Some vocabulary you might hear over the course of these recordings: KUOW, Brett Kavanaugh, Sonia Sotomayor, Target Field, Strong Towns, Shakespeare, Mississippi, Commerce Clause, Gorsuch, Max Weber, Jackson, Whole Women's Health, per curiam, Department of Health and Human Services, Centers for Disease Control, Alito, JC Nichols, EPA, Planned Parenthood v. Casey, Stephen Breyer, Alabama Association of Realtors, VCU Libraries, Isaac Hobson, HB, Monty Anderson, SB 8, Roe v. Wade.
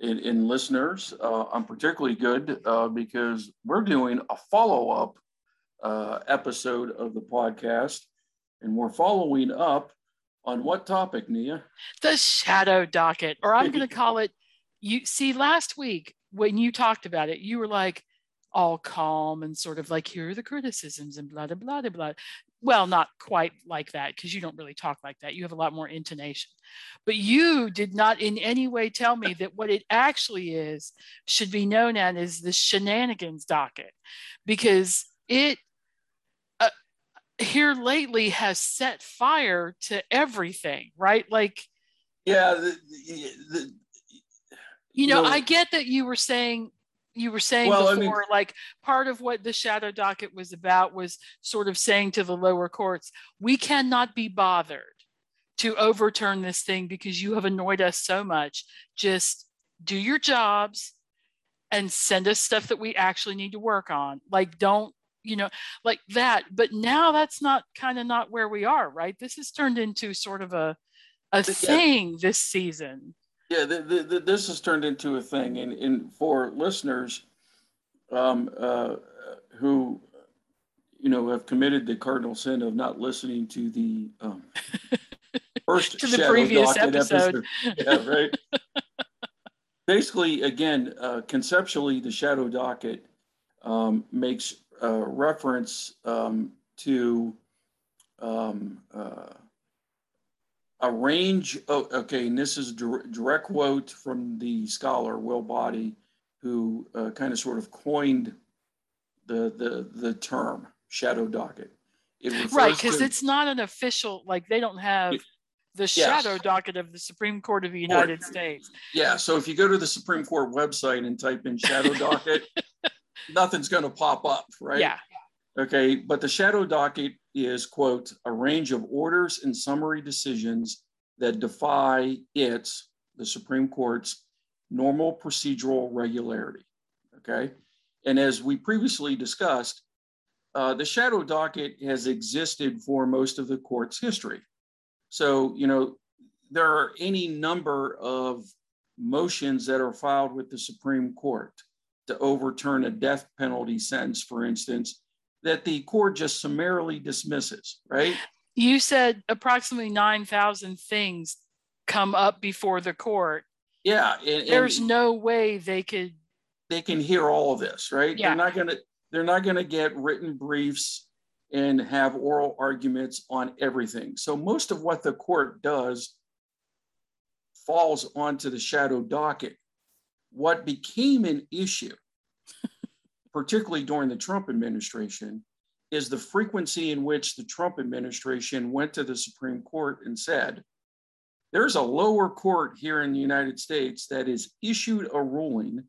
In listeners, I'm particularly good because we're doing a follow-up episode of the podcast, and we're following up on what topic, Nia? The shadow docket, or I'm going to call it, you see, last week when you talked about it, you were like all calm and sort of like, here are the criticisms and blah, blah, blah, blah. Well, not quite like that, because you don't really talk like that. You have a lot more intonation. But you did not in any way tell me that what it actually is should be known as the shenanigans docket, because it here lately has set fire to everything, right? Like, yeah, you know, I get that you were saying well, before, I mean, like part of what the shadow docket was about was sort of saying to the lower courts, we cannot be bothered to overturn this thing because you have annoyed us so much. Just do your jobs and send us stuff that we actually need to work on. Like, don't, you know, like that. But now that's not where we are, right? This has turned into sort of a thing this season. Yeah, this has turned into a thing, and for listeners who, you know, have committed the cardinal sin of not listening to the first to the previous episode. Yeah, right. Basically, again, conceptually, the shadow docket makes reference to. A range of, okay, and this is direct quote from the scholar Will Baude, who kind of sort of coined the term shadow docket. Right, because it's not an official, like they don't have the shadow docket of the Supreme Court of the United States. Yeah, so if you go to the Supreme Court website and type in shadow docket, nothing's going to pop up, right? Yeah. Okay, but the shadow docket is, quote, a range of orders and summary decisions that defy its, the Supreme Court's, normal procedural regularity, okay? And as we previously discussed, the shadow docket has existed for most of the court's history. So, you know, there are any number of motions that are filed with the Supreme Court to overturn a death penalty sentence, for instance, that the court just summarily dismisses, right? You said approximately 9,000 things come up before the court. Yeah. And there's no way they can hear all of this, right? Yeah. They're not gonna get written briefs and have oral arguments on everything. So most of what the court does falls onto the shadow docket. What became an issue particularly during the Trump administration, is the frequency in which the Trump administration went to the Supreme Court and said, there's a lower court here in the United States that has issued a ruling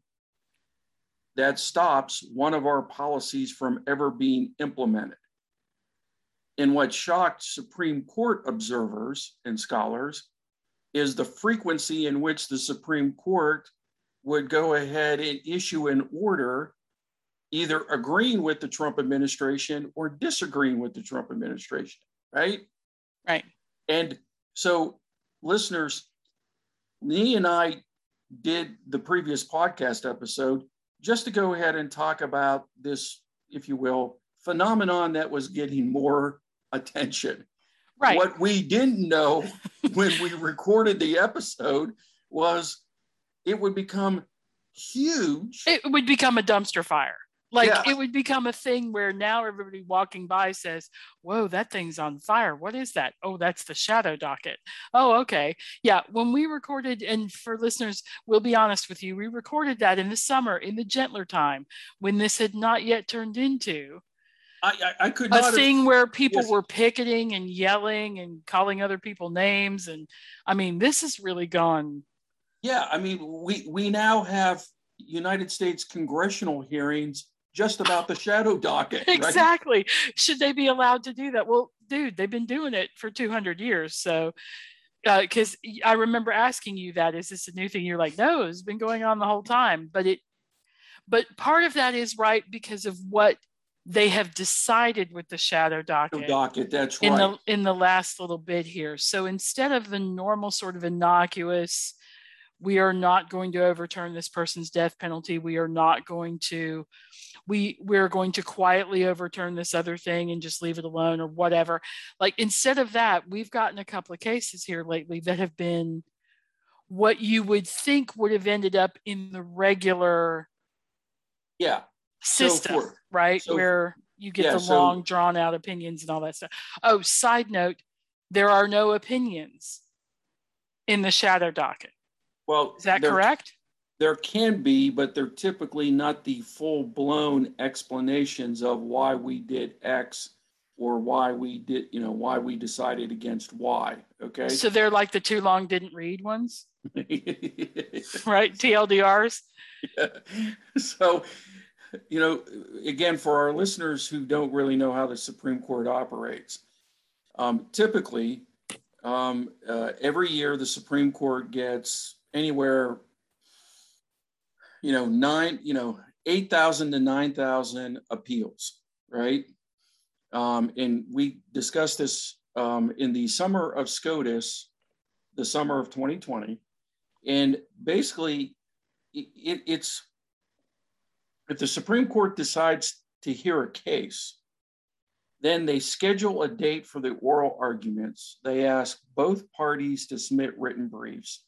that stops one of our policies from ever being implemented. And what shocked Supreme Court observers and scholars is the frequency in which the Supreme Court would go ahead and issue an order either agreeing with the Trump administration or disagreeing with the Trump administration, right? Right. And so listeners, Lee and I did the previous podcast episode just to go ahead and talk about this, if you will, phenomenon that was getting more attention. Right. What we didn't know when we recorded the episode was it would become huge. It would become a dumpster fire. Like it would become a thing where now everybody walking by says, whoa, that thing's on fire. What is that? Oh, that's the shadow docket. Oh, okay. Yeah. When we recorded, and for listeners, we'll be honest with you, we recorded that in the summer, in the gentler time, when this had not yet turned into I could not a thing where people were picketing and yelling and calling other people names. And I mean, this has really gone. Yeah. I mean, we now have United States congressional hearings just about the shadow docket. Exactly. Right? Should they be allowed to do that? Well, dude, they've been doing it for 200 years. So, because I remember asking you that, is this a new thing? You're like, no, it's been going on the whole time. But part of that is right because of what they have decided with the shadow docket. That's right. In the last little bit here. So instead of the normal sort of innocuous, we are not going to overturn this person's death penalty. We are not going to, we're going to quietly overturn this other thing and just leave it alone or whatever. Like, instead of that, we've gotten a couple of cases here lately that have been what you would think would have ended up in the regular system, right? So, where you get long drawn out opinions and all that stuff. Oh, side note, there are no opinions in the shadow docket. Well, is that correct? There can be, but they're typically not the full-blown explanations of why we did X or why we did, you know, why we decided against Y. Okay. So they're like the too long didn't read ones, right? TLDRs. Yeah. So, you know, again, for our listeners who don't really know how the Supreme Court operates, typically every year the Supreme Court gets anywhere, 8,000 to 9,000 appeals, right? And we discussed this in the summer of SCOTUS, the summer of 2020. And basically, it's if the Supreme Court decides to hear a case, then they schedule a date for the oral arguments. They ask both parties to submit written briefs.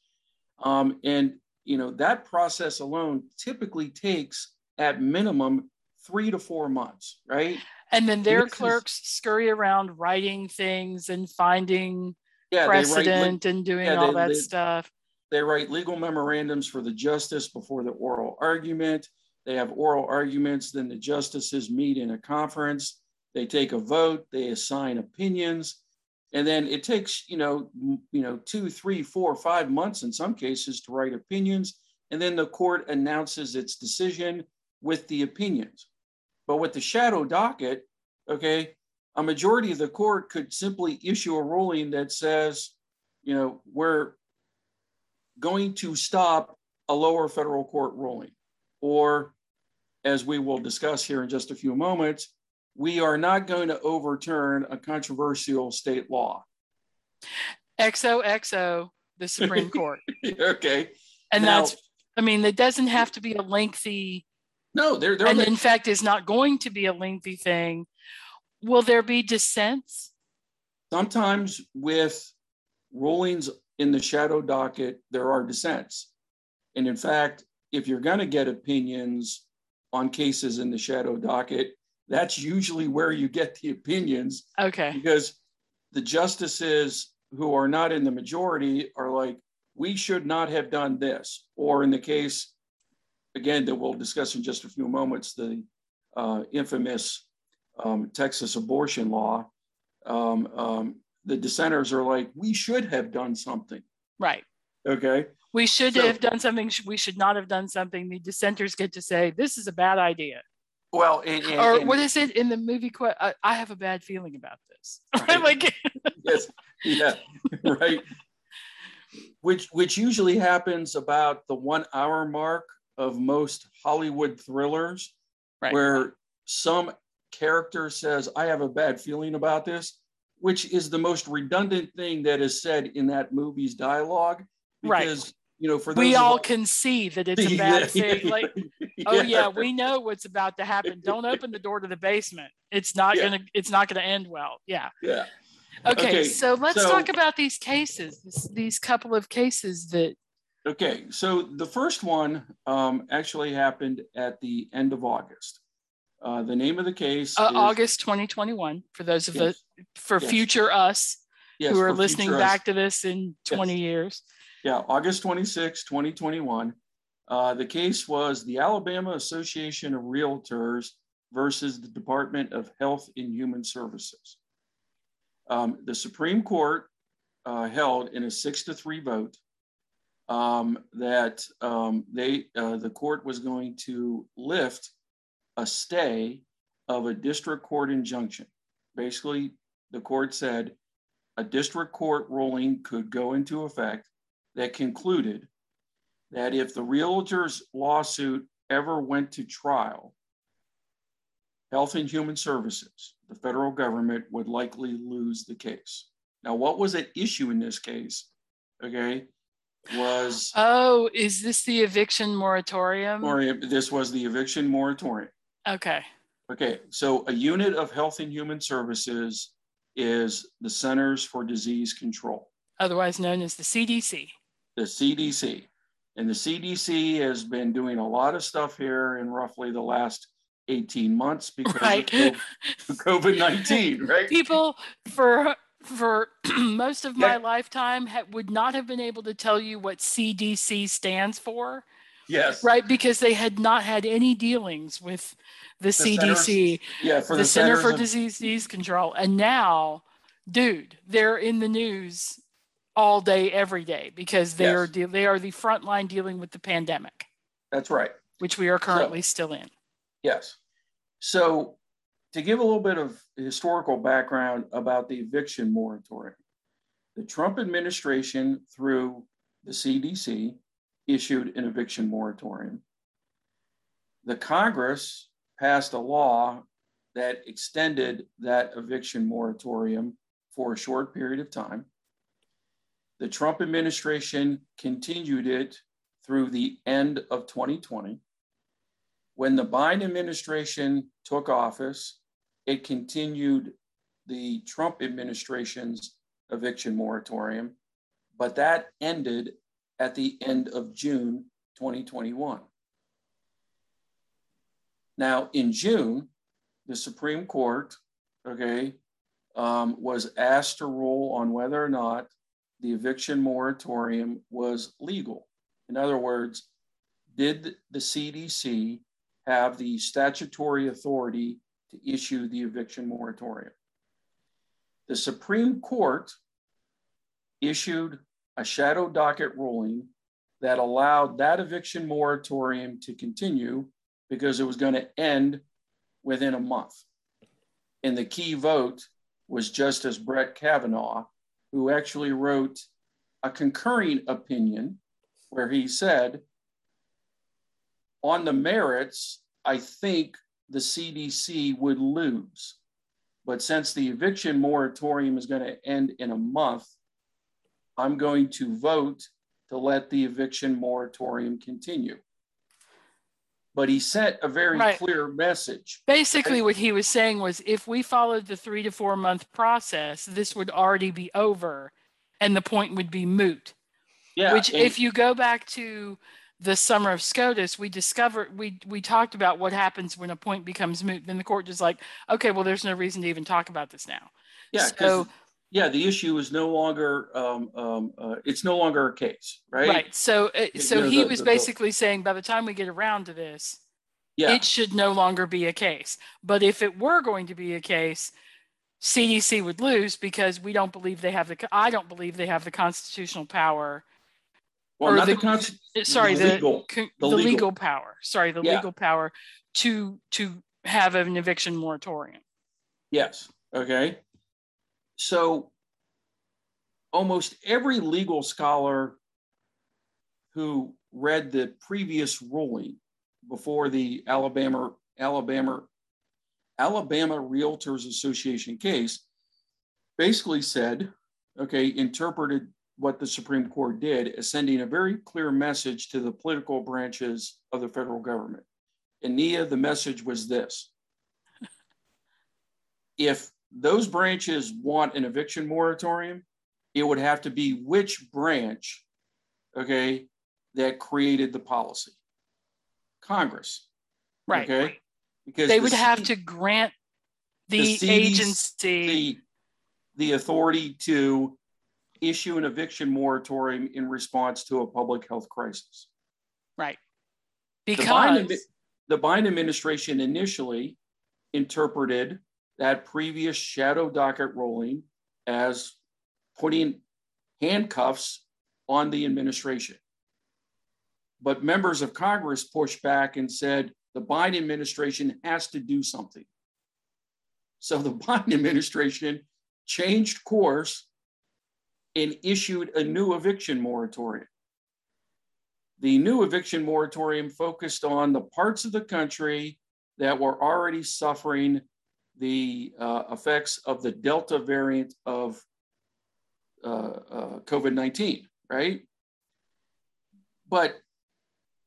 And, you know, that process alone typically takes at minimum 3 to 4 months, right? And then their clerks scurry around writing things and finding precedent and doing all that stuff. They write legal memorandums for the justice before the oral argument. They have oral arguments, then the justices meet in a conference. They take a vote, they assign opinions, and then it takes, 2, 3, 4, 5 months in some cases to write opinions, and then the court announces its decision with the opinions. But with the shadow docket, okay, a majority of the court could simply issue a ruling that says, we're going to stop a lower federal court ruling, or as we will discuss here in just a few moments, we are not going to overturn a controversial state law. XOXO, the Supreme Court. Okay. And now, it doesn't have to be a lengthy. No, there. And in fact, is not going to be a lengthy thing. Will there be dissents? Sometimes with rulings in the shadow docket, there are dissents. And in fact, if you're going to get opinions on cases in the shadow docket, that's usually where you get the opinions. Okay. Because the justices who are not in the majority are like, we should not have done this. Or in the case, again, that we'll discuss in just a few moments, the infamous Texas abortion law, the dissenters are like, we should have done something. Right. Okay. We should have done something. We should not have done something. The dissenters get to say, this is a bad idea. Well, and what is it in the movie? I have a bad feeling about this. Right. Like, yes, yeah, right. Which usually happens about the 1 hour mark of most Hollywood thrillers, right, where some character says, "I have a bad feeling about this," which is the most redundant thing that is said in that movie's dialogue. Because, right. For those we all can see that it's a bad thing. Like, we know what's about to happen. Don't open the door to the basement. It's not gonna. It's not gonna end well. Yeah. Yeah. Okay. So let's talk about these cases. These couple of cases that. Okay. So the first one actually happened at the end of August. The name of the case is August 2021. For those of future us who are listening back to this in 20 years. Yeah, August 26, 2021. The case was the Alabama Association of Realtors versus the Department of Health and Human Services. The Supreme Court held in a 6-3 vote that the court was going to lift a stay of a district court injunction. Basically, the court said a district court ruling could go into effect that concluded that if the realtor's lawsuit ever went to trial, Health and Human Services, the federal government, would likely lose the case. Now, what was at issue in this case, okay, was... Oh, is this the eviction moratorium? This was the eviction moratorium. Okay. Okay, so a unit of Health and Human Services is the Centers for Disease Control, otherwise known as the CDC. The CDC. And the CDC has been doing a lot of stuff here in roughly the last 18 months because of COVID-19, right? People for most of my lifetime would not have been able to tell you what CDC stands for. Yes. Right, because they had not had any dealings with the CDC, the Center for Disease Control. And now, dude, they're in the news all day, every day, because they are the front line dealing with the pandemic. That's right. Which we are currently still in. Yes. So to give a little bit of historical background about the eviction moratorium, the Trump administration through the CDC issued an eviction moratorium. The Congress passed a law that extended that eviction moratorium for a short period of time. The Trump administration continued it through the end of 2020. When the Biden administration took office, it continued the Trump administration's eviction moratorium, but that ended at the end of June 2021. Now, in June, the Supreme Court, was asked to rule on whether or not the eviction moratorium was legal. In other words, did the CDC have the statutory authority to issue the eviction moratorium? The Supreme Court issued a shadow docket ruling that allowed that eviction moratorium to continue because it was going to end within a month. And the key vote was Justice Brett Kavanaugh, who actually wrote a concurring opinion where he said, on the merits, I think the CDC would lose. But since the eviction moratorium is going to end in a month, I'm going to vote to let the eviction moratorium continue. But he sent a very clear message. Basically, what he was saying was, if we followed the 3 to 4 month process, this would already be over and the point would be moot. Yeah, which, if you go back to the summer of SCOTUS, we talked about what happens when a point becomes moot. Then the court just like, okay, well, there's no reason to even talk about this now. Yeah. So, yeah, the issue is no longer, it's no longer a case, right? Right, so he was basically saying, by the time we get around to this, it should no longer be a case. But if it were going to be a case, CDC would lose because we don't believe they have I don't believe they have the constitutional power. Well, or the legal power. Sorry, the legal power to have an eviction moratorium. Yes, okay. So almost every legal scholar who read the previous ruling before the Alabama Realtors Association case basically said, interpreted what the Supreme Court did as sending a very clear message to the political branches of the federal government. And Nia, the message was this: if those branches want an eviction moratorium, it would have to be which branch, that created the policy? Congress. Right. Okay? Because they would have to grant the agency the authority to issue an eviction moratorium in response to a public health crisis. Right. Because the Biden administration initially interpreted that previous shadow docket ruling as putting handcuffs on the administration. But members of Congress pushed back and said, the Biden administration has to do something. So the Biden administration changed course and issued a new eviction moratorium. The new eviction moratorium focused on the parts of the country that were already suffering the effects of the Delta variant of COVID-19, right? But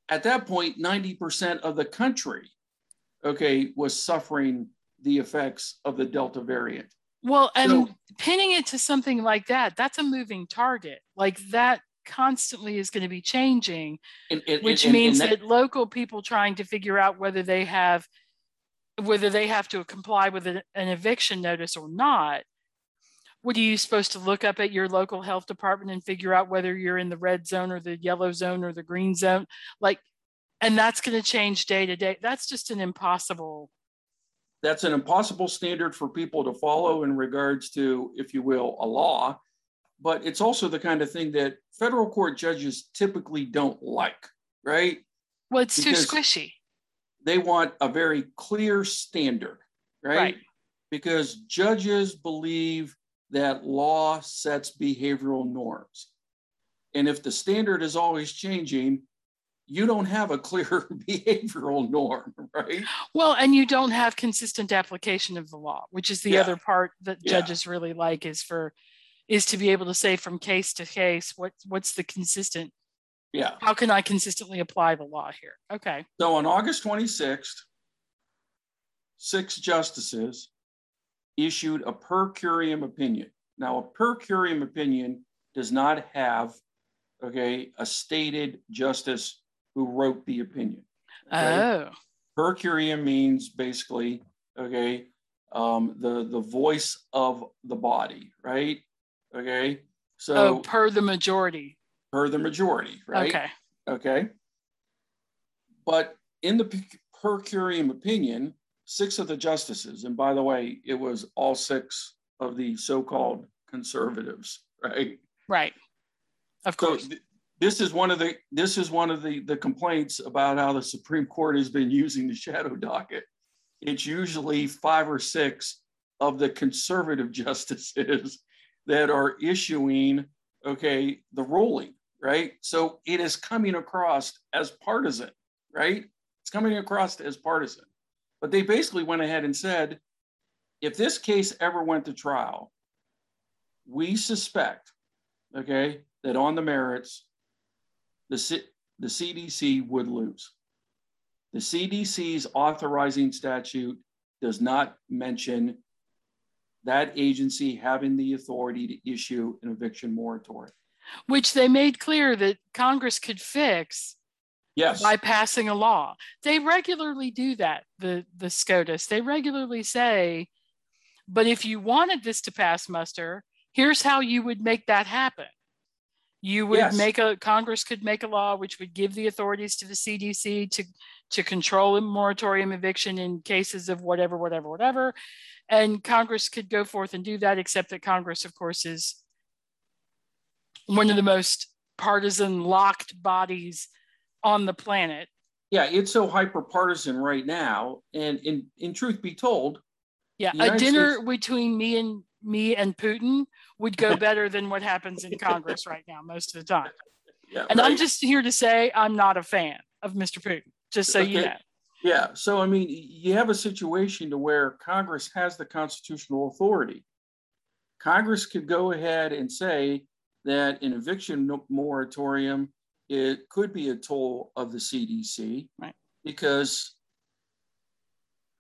at that point, 90% of the country, okay, was suffering the effects of the Delta variant. Well, and so, pinning it to something like that, that's a moving target. Like that constantly is going to be changing, which means that local people trying to figure out whether they have to comply with an eviction notice or not. What are you supposed to look up at your local health department and figure out whether you're in the red zone or the yellow zone or the green zone? Like, and that's going to change day to day. That's just an impossible. That's an impossible standard for people to follow in regards to, if you will, a law. But it's also the kind of thing that federal court judges typically don't like, right? Well, it's because too squishy. They want a very clear standard, right? Because judges believe that law sets behavioral norms. And if the standard is always changing, you don't have a clear behavioral norm, right? Well, and you don't have consistent application of the law, which is the other part that judges really like is to be able to say from case to case, what's the consistent, how can I consistently apply the law here? Okay. So on August 26th, 6 justices issued a per curiam opinion. Now, a per curiam opinion does not have, a stated justice who wrote the opinion. Okay? Oh. Per curiam means basically, the voice of the body, right? Okay, so per the majority. Per the majority, right? Okay. But in the per curiam opinion, 6 of the justices, and by the way, it was all 6 of the so-called conservatives, right? Right. Of course. So this is one of the complaints about how the Supreme Court has been using the shadow docket. It's usually 5 or 6 of the conservative justices that are issuing, the ruling, right? So it is coming across as partisan, right? It's coming across as partisan. But they basically went ahead and said, if this case ever went to trial, we suspect, that on the merits, the CDC would lose. The CDC's authorizing statute does not mention that agency having the authority to issue an eviction moratorium. Which they made clear that Congress could fix by passing a law. They regularly do that, the SCOTUS. They regularly say, but if you wanted this to pass muster, here's how you would make that happen. You would Congress could make a law which would give the authorities to the CDC to control a moratorium eviction in cases of whatever. And Congress could go forth and do that, except that Congress, of course, is one of the most partisan locked bodies on the planet. Yeah, it's so hyper-partisan right now. And in truth be told, a dinner between me and Putin would go better than what happens in Congress right now most of the time. Yeah, and right. I'm just here to say I'm not a fan of Mr. Putin, just so you know. Yeah. So, I mean, you have a situation to where Congress has the constitutional authority. Congress could go ahead and say that an eviction moratorium, it could be a tool of the CDC because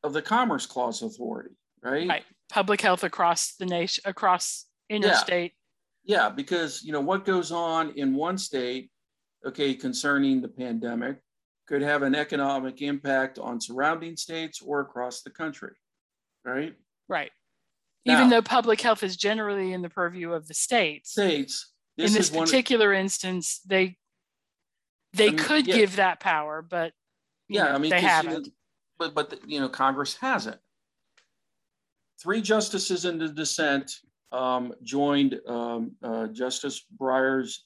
of the Commerce Clause authority, right? Right. Public health across the nation, across interstate. Yeah, because, what goes on in one state, concerning the pandemic, could have an economic impact on surrounding states or across the country, right? Right. Now, even though public health is generally in the purview of the states. This in this particular instance, they could give that power, but they haven't. But Congress hasn't. 3 justices in the dissent joined Justice Breyer's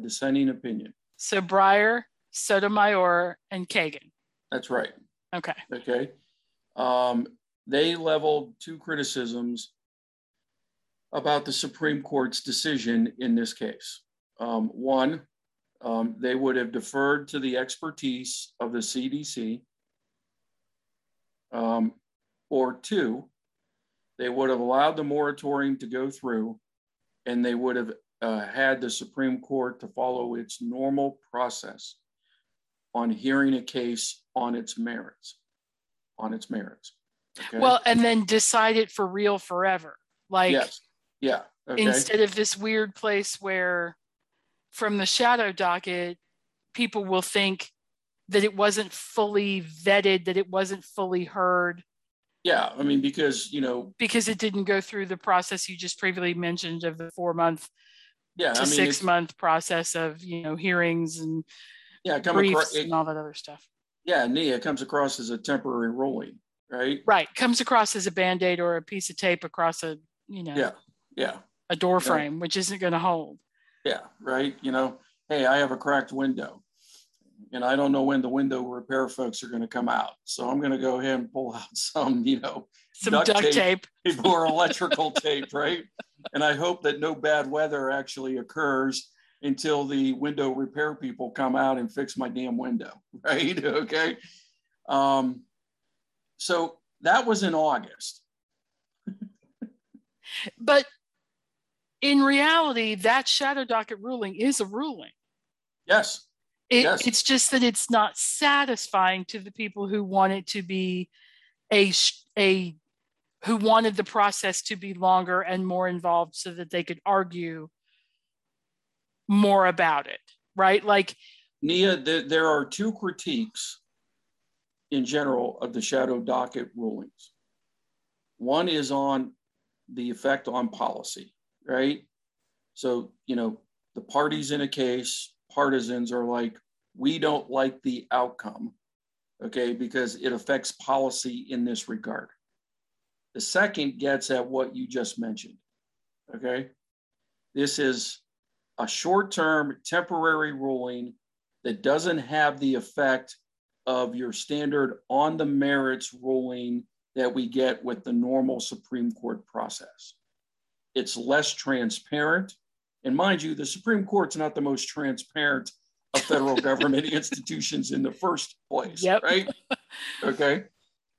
dissenting opinion. So Breyer, Sotomayor, and Kagan. That's right. Okay. Okay. They leveled two criticisms about the Supreme Court's decision in this case. One, they would have deferred to the expertise of the CDC. Or two, they would have allowed the moratorium to go through, and they would have had the Supreme Court to follow its normal process on hearing a case on its merits, Okay? Well, and then decide it for real forever. Like, yes. Yeah. Okay. Instead of this weird place where from the shadow docket, people will think that it wasn't fully vetted, that it wasn't fully heard. Yeah, I mean, because, you know. Because it didn't go through the process you just previously mentioned of the 4 month to 6 month process of, you know, hearings and briefs and all that other stuff. Yeah, Nia, comes across as a temporary ruling, right? Right, comes across as a Band-Aid or a piece of tape across a, you know, a door frame, which isn't going to hold. Yeah, right, you know, hey, I have a cracked window. And I don't know when the window repair folks are going to come out. So I'm going to go ahead and pull out some, you know, some duct tape or electrical tape, right? And I hope that no bad weather actually occurs until the window repair people come out and fix my damn window, right? Okay. So that was in August. But in reality, that shadow docket ruling is a ruling. Yes. It's just that it's not satisfying to the people who want it to be who wanted the process to be longer and more involved so that they could argue more about it, right? Like, Nia, there are two critiques in general of the shadow docket rulings. One is on the effect on policy, right? So, you know, the parties in a case, partisans, are like, we don't like the outcome, okay, because it affects policy in this regard. The second gets at what you just mentioned, okay? This is a short-term temporary ruling that doesn't have the effect of your standard on the merits ruling that we get with the normal Supreme Court process. It's less transparent. And mind you, the Supreme Court's not the most transparent of federal government institutions in the first place, right? Okay.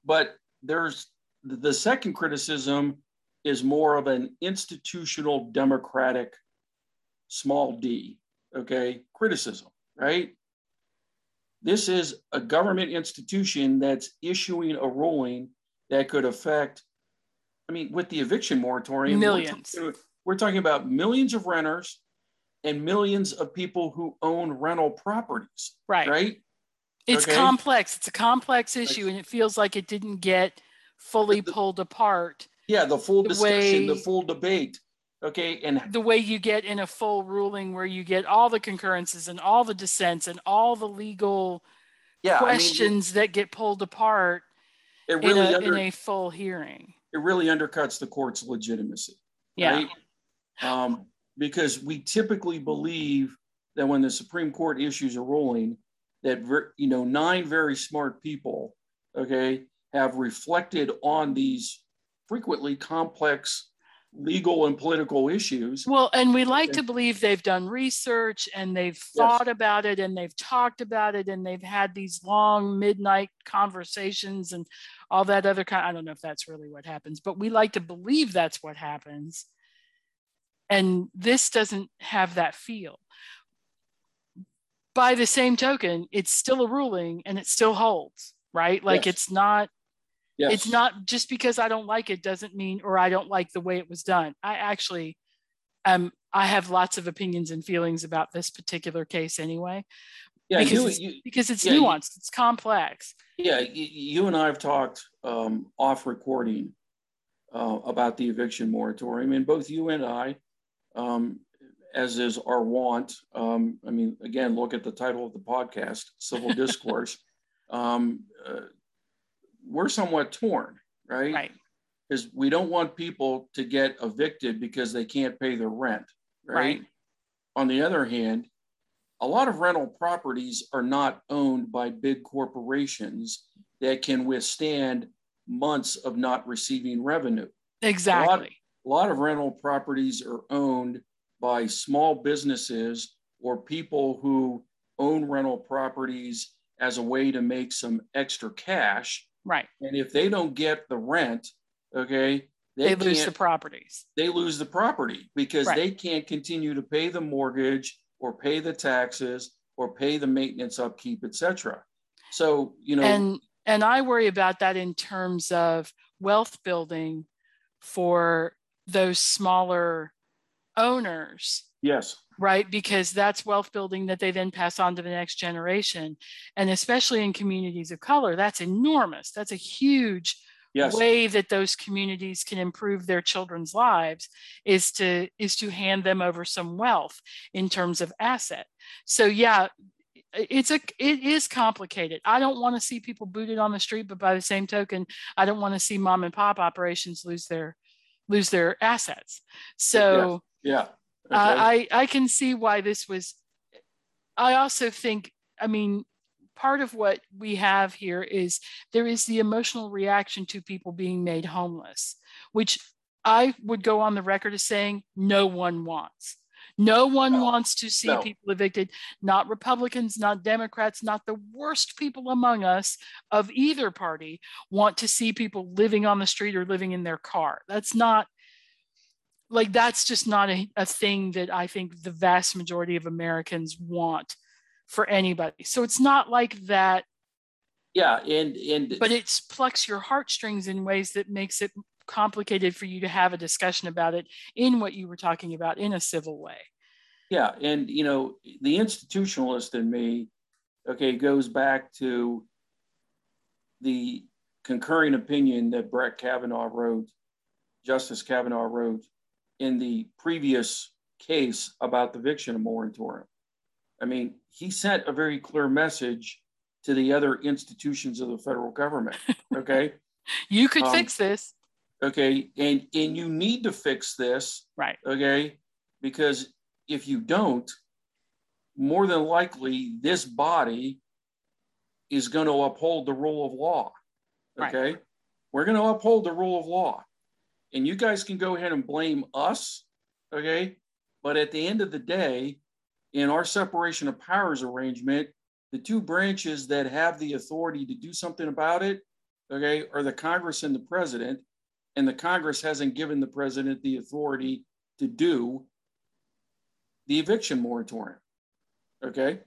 But there's the second criticism is more of an institutional democratic small d, okay, criticism, right? This is a government institution that's issuing a ruling that could affect, I mean, with the eviction moratorium, millions. We're talking about millions of renters and millions of people who own rental properties, right? It's complex. It's a complex issue, and it feels like it didn't get fully pulled apart. Yeah, the full discussion, the full debate, okay? And the way you get in a full ruling where you get all the concurrences and all the dissents and all the legal questions that get pulled apart in a full hearing. It really undercuts the court's legitimacy, right? Because we typically believe that when the Supreme Court issues a ruling, that you know, 9 very smart people, okay, have reflected on these frequently complex legal and political issues. Well, and we like to believe they've done research and they've thought about it and they've talked about it and they've had these long midnight conversations and all that other kind. I don't know if that's really what happens, but we like to believe that's what happens. And this doesn't have that feel. By the same token, it's still a ruling and it still holds, right? Like it's not, it's not just because I don't like it doesn't mean, or I don't like the way it was done. I actually, I have lots of opinions and feelings about this particular case anyway, because it's nuanced, it's complex. Yeah, you and I have talked off recording about the eviction moratorium, and both you and I, as is our want, I mean, again, look at the title of the podcast, Civil Discourse, we're somewhat torn, right? Because we don't want people to get evicted because they can't pay their rent, right? On the other hand, a lot of rental properties are not owned by big corporations that can withstand months of not receiving revenue. Exactly. A lot of rental properties are owned by small businesses or people who own rental properties as a way to make some extra cash. Right. And if they don't get the rent, okay, they lose the properties. They lose the property because they can't continue to pay the mortgage or pay the taxes or pay the maintenance, upkeep, et cetera. So, you know. And I worry about that in terms of wealth building for those smaller owners. Yes. Right? Because that's wealth building that they then pass on to the next generation. And especially in communities of color, that's enormous. That's a huge way that those communities can improve their children's lives is to hand them over some wealth in terms of asset. So yeah, it is complicated. I don't want to see people booted on the street, but by the same token, I don't want to see mom and pop operations lose their assets. So I can see why this was. I also think, I mean, part of what we have here is there is the emotional reaction to people being made homeless, which I would go on the record as saying no one wants. No one wants to see people evicted, not Republicans, not Democrats, not the worst people among us of either party want to see people living on the street or living in their car. That's not like, that's just not a thing that I think the vast majority of Americans want for anybody. So it's not like that. Yeah. But it plucks your heartstrings in ways that makes it complicated for you to have a discussion about it in what you were talking about in a civil way. Yeah. And, you know, the institutionalist in me, okay, goes back to the concurring opinion that Justice Kavanaugh wrote in the previous case about the eviction moratorium. I mean, he sent a very clear message to the other institutions of the federal government. Okay. You could fix this. Okay. And you need to fix this. Right. Okay. Because if you don't, more than likely this body is going to uphold the rule of law. Okay. Right. We're going to uphold the rule of law. And you guys can go ahead and blame us. Okay. But at the end of the day, in our separation of powers arrangement, the two branches that have the authority to do something about it, okay, are the Congress and the president. And the Congress hasn't given the president the authority to do the eviction moratorium, okay?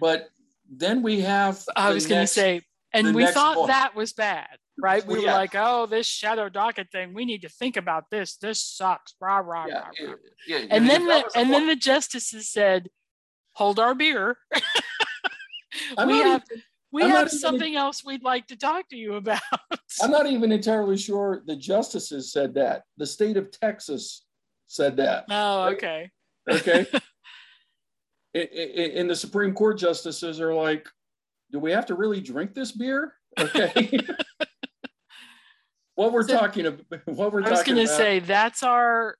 But then we have... I was going to say, and we thought that was bad, right? We were like, oh, this shadow docket thing, we need to think about this. This sucks, rah, rah, rah, rah. And then the justices said, hold our beer. We have something else we'd like to talk to you about. I'm not even entirely sure the justices said that. The state of Texas said that. Oh, okay. Okay. And the Supreme Court justices are like, do we have to really drink this beer? Okay. What we're talking about. I was going to say, that's our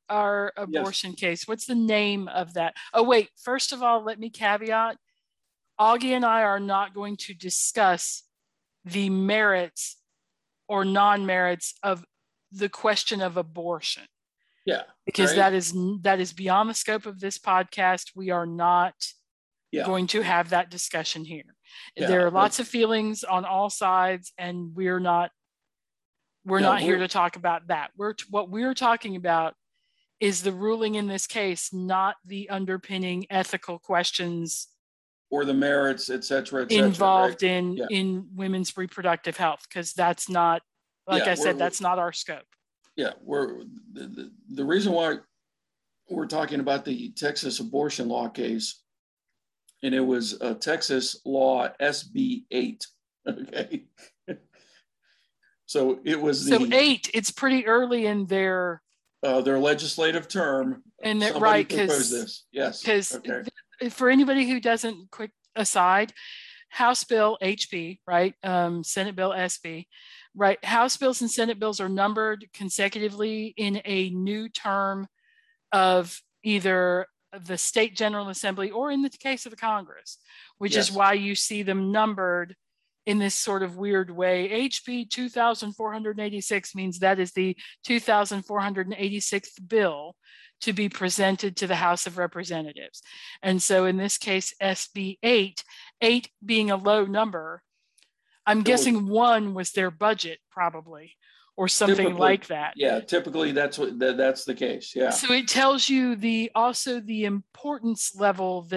abortion case. What's the name of that? Oh, wait. First of all, let me caveat. Augie and I are not going to discuss the merits or non-merits of the question of abortion. Yeah. Because that is beyond the scope of this podcast. We are not going to have that discussion here. Yeah, there are lots of feelings on all sides, and we're not here to talk about that. What we're talking about is the ruling in this case, not the underpinning ethical questions or the merits, et cetera, involved in women's reproductive health, because that's not, that's not our scope. Yeah, the reason why we're talking about the Texas abortion law case, and it was Texas law SB 8. Okay, so it was eight. It's pretty early in their legislative term, and that right proposed this. Yes, because. Okay. For anybody who doesn't, quick aside, House Bill HB, right? Senate Bill SB, right? House bills and Senate bills are numbered consecutively in a new term of either of the state General Assembly, or in the case of the Congress, which is why you see them numbered in this sort of weird way. HB 2486 means that is the 2486th bill to be presented to the House of Representatives. And so in this case, SB 8, 8 being a low number, I'm guessing one was their budget probably, or something like that. Yeah, typically that's the case, yeah. So it tells you also the importance level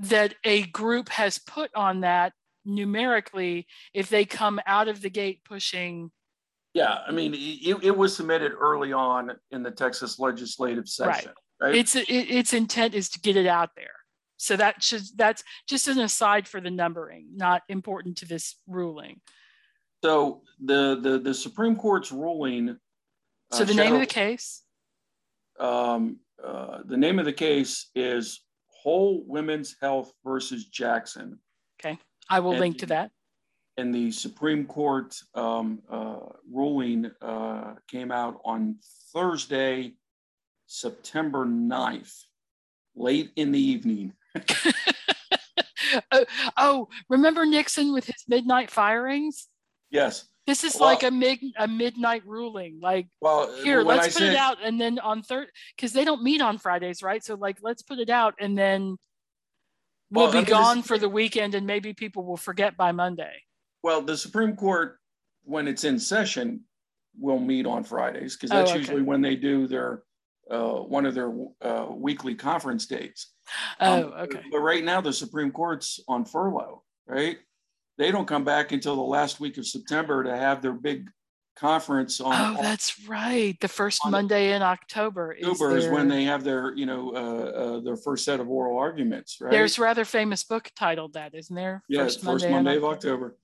that a group has put on that numerically if they come out of the gate pushing. Yeah, I mean, it was submitted early on in the Texas legislative session. Right. Its intent is to get it out there. So that's just an aside for the numbering, not important to this ruling. So the Supreme Court's ruling. So the name of the case? The name of the case is Whole Women's Health versus Jackson. Okay, I will link to that. And the Supreme Court ruling came out on Thursday, September 9th, late in the evening. Oh, remember Nixon with his midnight firings? Yes. This is like a midnight ruling. Like, let's put it out, and then on Thursday, because they don't meet on Fridays, right? So like, let's put it out, and then we'll be gone for the weekend, and maybe people will forget by Monday. Well, the Supreme Court, when it's in session, will meet on Fridays, because that's usually when they do their one of their weekly conference dates. But right now, the Supreme Court's on furlough, right? They don't come back until the last week of September to have their big conference on. Oh, that's right. The first Monday in October is when they have their first set of oral arguments, right? There's a rather famous book titled that, isn't there? Yeah, First Monday of October.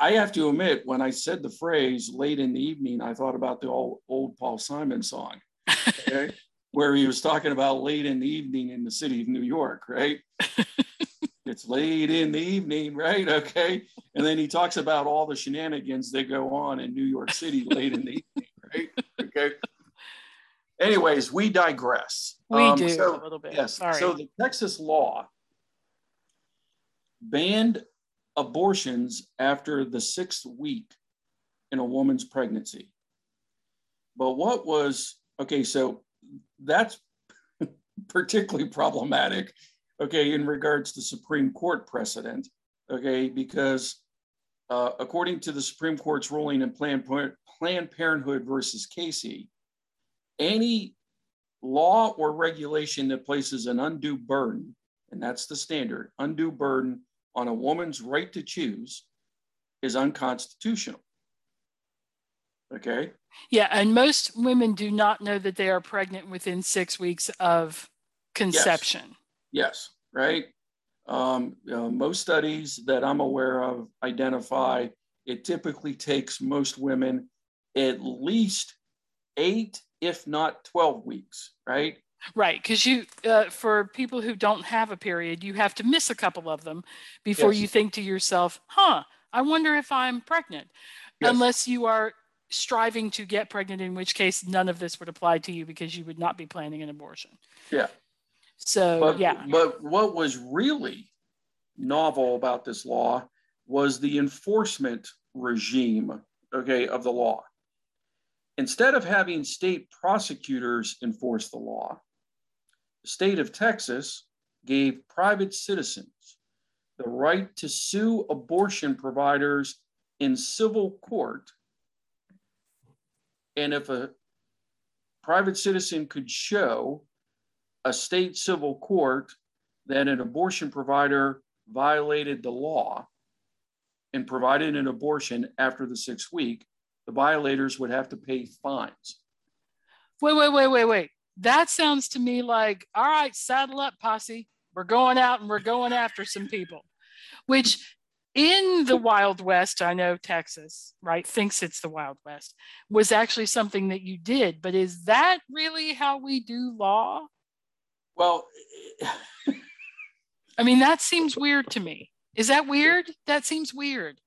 I have to admit, when I said the phrase late in the evening, I thought about the old Paul Simon song, okay? Where he was talking about late in the evening in the city of New York, right? It's late in the evening, right? Okay. And then he talks about all the shenanigans that go on in New York City late in the evening, right? Okay. Anyways, we digress. We do a little bit. Yes. Sorry. So the Texas law banned abortions after the 6th week in a woman's pregnancy. But so that's particularly problematic, okay, in regards to Supreme Court precedent, okay, because according to the Supreme Court's ruling in Planned Parenthood versus Casey, any law or regulation that places an undue burden, and that's the standard, undue burden on a woman's right to choose is unconstitutional, okay? Yeah, and most women do not know that they are pregnant within 6 weeks of conception. Yes, right? Most studies that I'm aware of identify it typically takes most women at least 8, if not 12 weeks, right? Right, because you, for people who don't have a period, you have to miss a couple of them before you think to yourself, I wonder if I'm pregnant, unless you are striving to get pregnant, in which case none of this would apply to you because you would not be planning an abortion. Yeah. So, But what was really novel about this law was the enforcement regime, okay, of the law. Instead of having state prosecutors enforce the law, the state of Texas gave private citizens the right to sue abortion providers in civil court. And if a private citizen could show a state civil court that an abortion provider violated the law and provided an abortion after the 6th week, the violators would have to pay fines. Wait. That sounds to me like, all right, saddle up, posse. We're going out and we're going after some people, which in the Wild West, I know Texas, right, thinks it's the Wild West, was actually something that you did. But is that really how we do law? Well, I mean, that seems weird to me. Is that weird? That seems weird.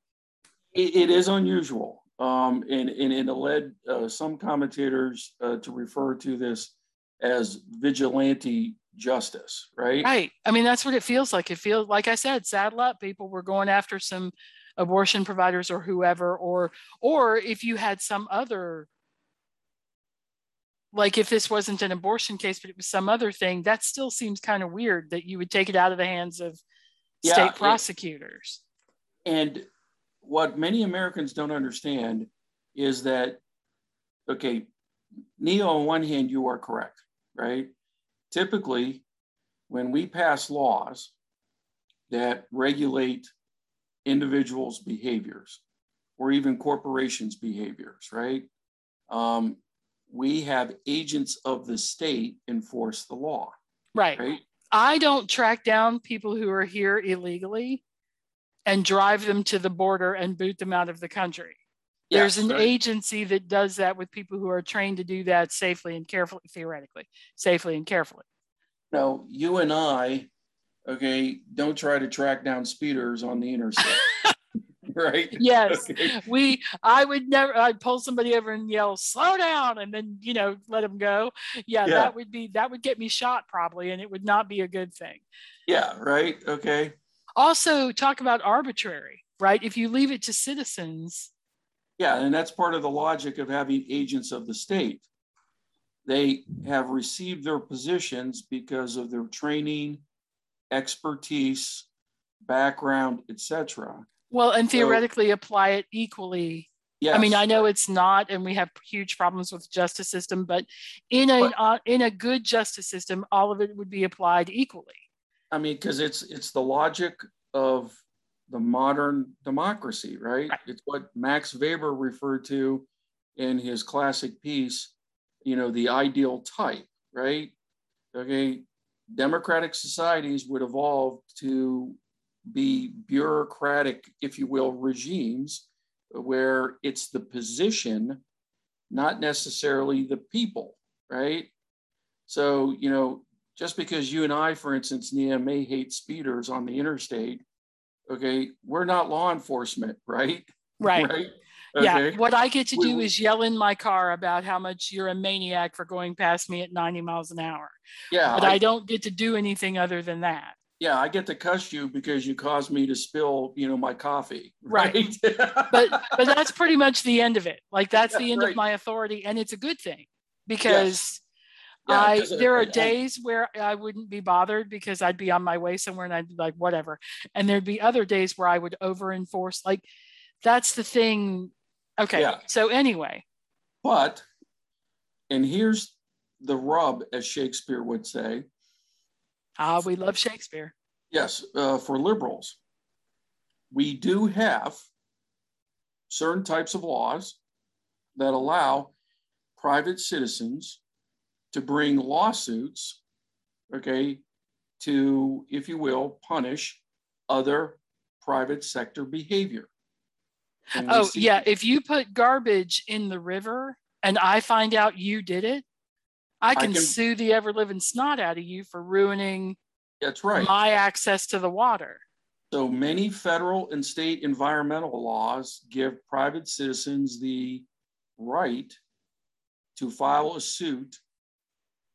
It is unusual. And it led some commentators to refer to this as vigilante justice, right? Right. I mean, that's what it feels like. It feels like, I said, saddle up, people. We're going after some abortion providers or whoever, or if you had some other, like if this wasn't an abortion case, but it was some other thing, that still seems kind of weird that you would take it out of the hands of state prosecutors. And what many Americans don't understand is that, okay, Nia, on one hand, you are correct, right? Typically, when we pass laws that regulate individuals' behaviors or even corporations' behaviors, right? We have agents of the state enforce the law. Right. I don't track down people who are here illegally and drive them to the border and boot them out of the country. There's an agency that does that with people who are trained to do that safely and carefully, theoretically, safely and carefully. Now, you and I, okay, don't try to track down speeders on the interstate, right? Yes, okay. I would never, I'd pull somebody over and yell, slow down, and then, you know, let them go. Yeah, that would get me shot probably, and it would not be a good thing. Yeah, right, okay. Also, talk about arbitrary, right? If you leave it to citizens. Yeah, and that's part of the logic of having agents of the state. They have received their positions because of their training, expertise, background, etc. Well, and theoretically apply it equally. Yes. I mean, I know it's not, and we have huge problems with the justice system, but in a good justice system, all of it would be applied equally. I mean, because it's the logic of the modern democracy, right? It's what Max Weber referred to in his classic piece, you know, the ideal type, right? Okay, democratic societies would evolve to be bureaucratic, if you will, regimes where it's the position, not necessarily the people, right? So, you know, just because you and I, for instance, Nia, may hate speeders on the interstate, okay, we're not law enforcement, right? Right. Okay. Yeah, what I get to do is yell in my car about how much you're a maniac for going past me at 90 miles an hour. Yeah. But I don't get to do anything other than that. Yeah, I get to cuss you because you caused me to spill, you know, my coffee. Right. But that's pretty much the end of it. Like, that's the end of my authority. And it's a good thing because there are days where I wouldn't be bothered because I'd be on my way somewhere and I'd be like, whatever. And there'd be other days where I would over enforce. Like, that's the thing. Okay. Yeah. So anyway. But, and here's the rub, as Shakespeare would say. Ah, we love Shakespeare. Yes. For liberals, we do have certain types of laws that allow private citizens to bring lawsuits, okay, to, if you will, punish other private sector behavior. Oh, yeah. If you put garbage in the river and I find out you did it, I can sue the ever-living snot out of you for ruining my access to the water. So many federal and state environmental laws give private citizens the right to file a suit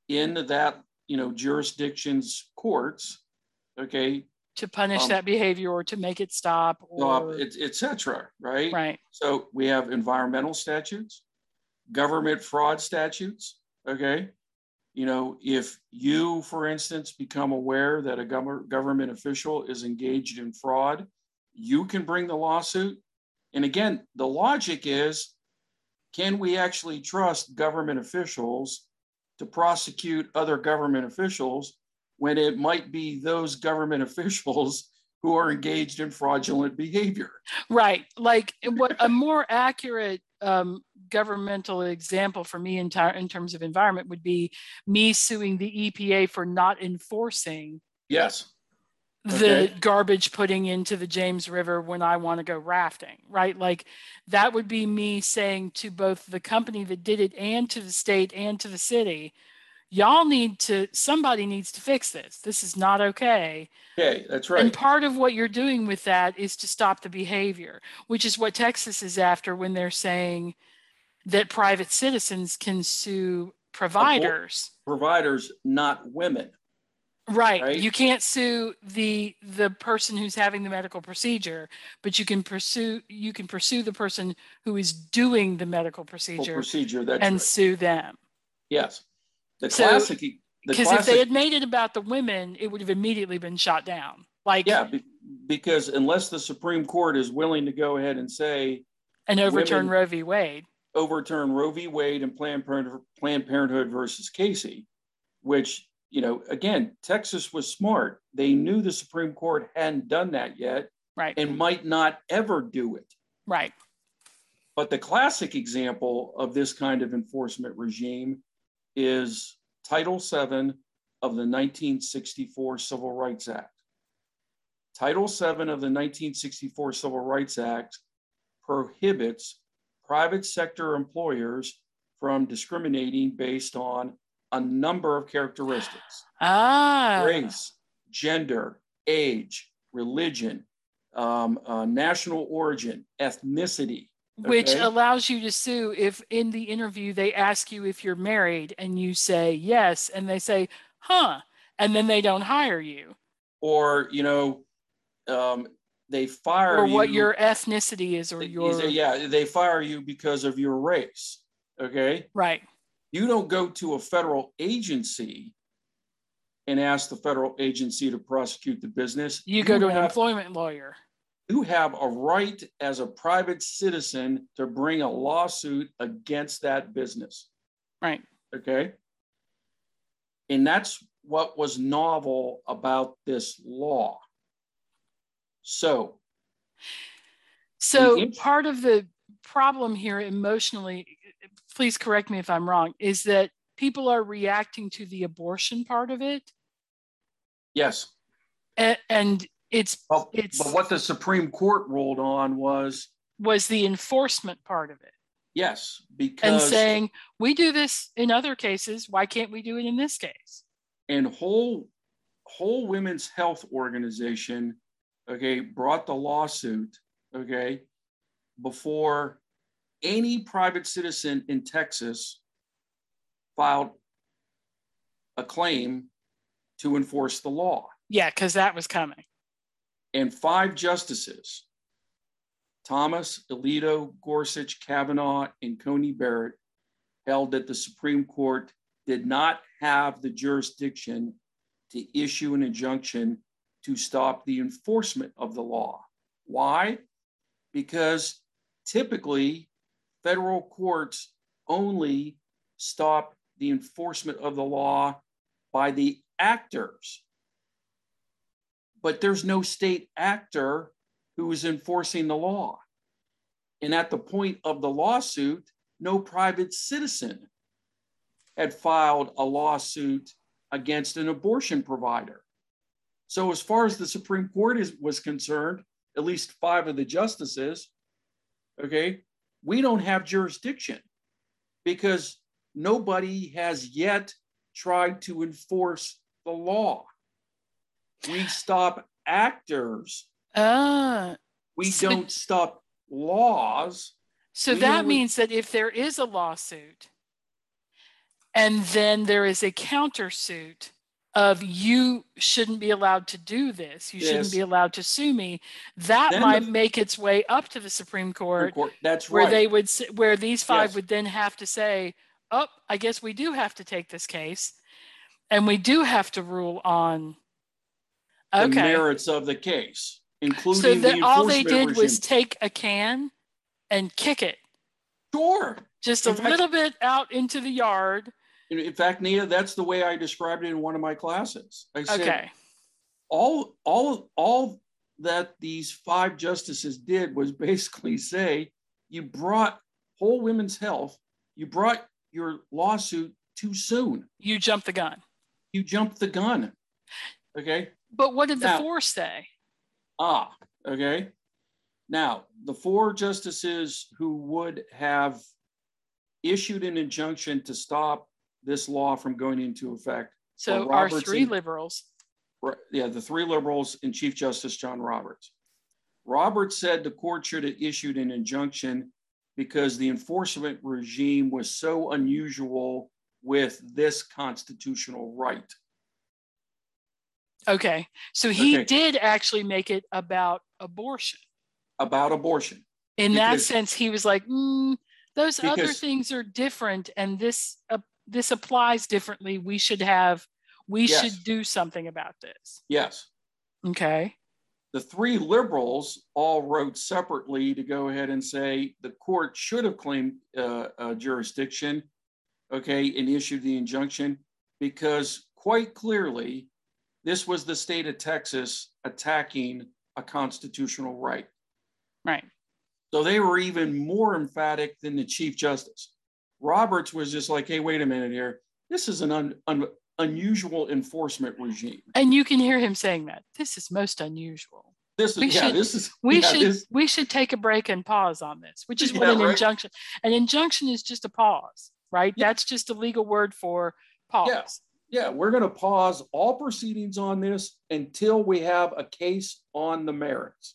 in that, you know, jurisdiction's courts, okay, to punish that behavior or to make it stop, or etc. Right. Right. So we have environmental statutes, government fraud statutes. Okay, you know, if you, for instance, become aware that a government official is engaged in fraud, you can bring the lawsuit. And again, the logic is: can we actually trust government officials to prosecute other government officials when it might be those government officials who are engaged in fraudulent behavior? Right. Like, what a more accurate governmental example for me in terms of environment would be me suing the EPA for not enforcing the garbage putting into the James River when I want to go rafting, right? Like, that would be me saying to both the company that did it and to the state and to the city, somebody needs to fix this. This is not okay. Okay, that's right. And part of what you're doing with that is to stop the behavior, which is what Texas is after when they're saying that private citizens can sue providers. providers, not women. Right. You can't sue the person who's having the medical procedure, but you can pursue the person who is doing the medical procedure and sue them. Yes. Because if they had made it about the women, it would have immediately been shot down. Because unless the Supreme Court is willing to go ahead and say and overturn Roe v. Wade. Overturn Roe v. Wade and Planned Parenthood versus Casey, which, you know, again, Texas was smart. They knew the Supreme Court hadn't done that yet, right, and might not ever do it. Right. But the classic example of this kind of enforcement regime is Title VII of the 1964 Civil Rights Act. Title VII of the 1964 Civil Rights Act prohibits private sector employers from discriminating based on a number of characteristics: race, gender, age, religion, national origin, ethnicity. Okay? Which allows you to sue if in the interview they ask you if you're married and you say yes, and they say, huh, and then they don't hire you. Or, you know, they fire you. Or what your ethnicity is, or your... Yeah, they fire you because of your race, okay? Right. You don't go to a federal agency and ask the federal agency to prosecute the business. You go to an employment lawyer. You have a right as a private citizen to bring a lawsuit against that business. Right. Okay? And that's what was novel about this law. So part of the problem here emotionally, please correct me if I'm wrong, is that people are reacting to the abortion part of it. Yes. And but what the Supreme Court ruled on was the enforcement part of it. Yes, because and saying we do this in other cases, why can't we do it in this case? And Whole Women's Health organization, okay, brought the lawsuit, okay, before any private citizen in Texas filed a claim to enforce the law. Yeah, because that was coming. And 5 justices, Thomas, Alito, Gorsuch, Kavanaugh, and Coney Barrett, held that the Supreme Court did not have the jurisdiction to issue an injunction to stop the enforcement of the law. Why? Because typically federal courts only stop the enforcement of the law by the actors. But there's no state actor who is enforcing the law. And at the point of the lawsuit, no private citizen had filed a lawsuit against an abortion provider. So as far as the Supreme Court was concerned, at least 5 of the justices, okay, we don't have jurisdiction because nobody has yet tried to enforce the law. We stop actors. We don't stop laws. So that means that if there is a lawsuit and then there is a countersuit of you shouldn't be allowed to do this, you shouldn't be allowed to sue me, that then might make its way up to the Supreme Court. That's where they would, where these 5 would then have to say, oh, I guess we do have to take this case, and we do have to rule on the merits of the case, including so that the all they did regime. Was take a can and kick it. Sure, just a little bit out into the yard. In fact, Nia, that's the way I described it in one of my classes. I said, all that these 5 justices did was basically say, you brought Whole Women's Health, you brought your lawsuit too soon. You jumped the gun. Okay. But what did the 4 say? Okay. Now, the 4 justices who would have issued an injunction to stop this law from going into effect. So our 3 liberals. Yeah, the 3 liberals and Chief Justice John Roberts. Roberts said the court should have issued an injunction because the enforcement regime was so unusual with this constitutional right. Okay, so he did actually make it about abortion. About abortion. In that sense, he was like, those other things are different, and this applies differently. We should do something about this. Yes. Okay. The three liberals all wrote separately to go ahead and say the court should have claimed jurisdiction, and issued the injunction, because quite clearly, this was the state of Texas attacking a constitutional right. Right. So they were even more emphatic than the Chief Justice. Roberts was just like, hey, wait a minute here. This is an unusual enforcement regime. And you can hear him saying that. This is most unusual. We should take a break and pause on this, which is what injunction. An injunction is just a pause, right? Yeah. That's just a legal word for pause. Yeah, we're going to pause all proceedings on this until we have a case on the merits.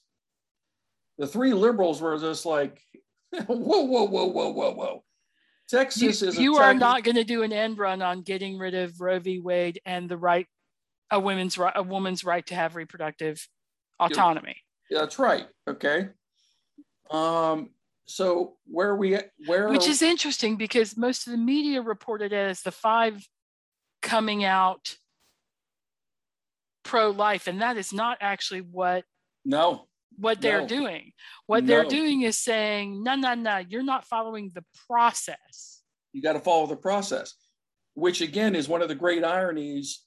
The three liberals were just like, whoa. Texas is. You are not going to do an end run on getting rid of Roe v. Wade and the right, a woman's right to have reproductive autonomy. Yeah, that's right. Okay. So which is interesting because most of the media reported it as the five coming out pro-life, and that is not actually what they're doing. They're doing is saying, no, you're not following the process. You got to follow the process, which again is one of the great ironies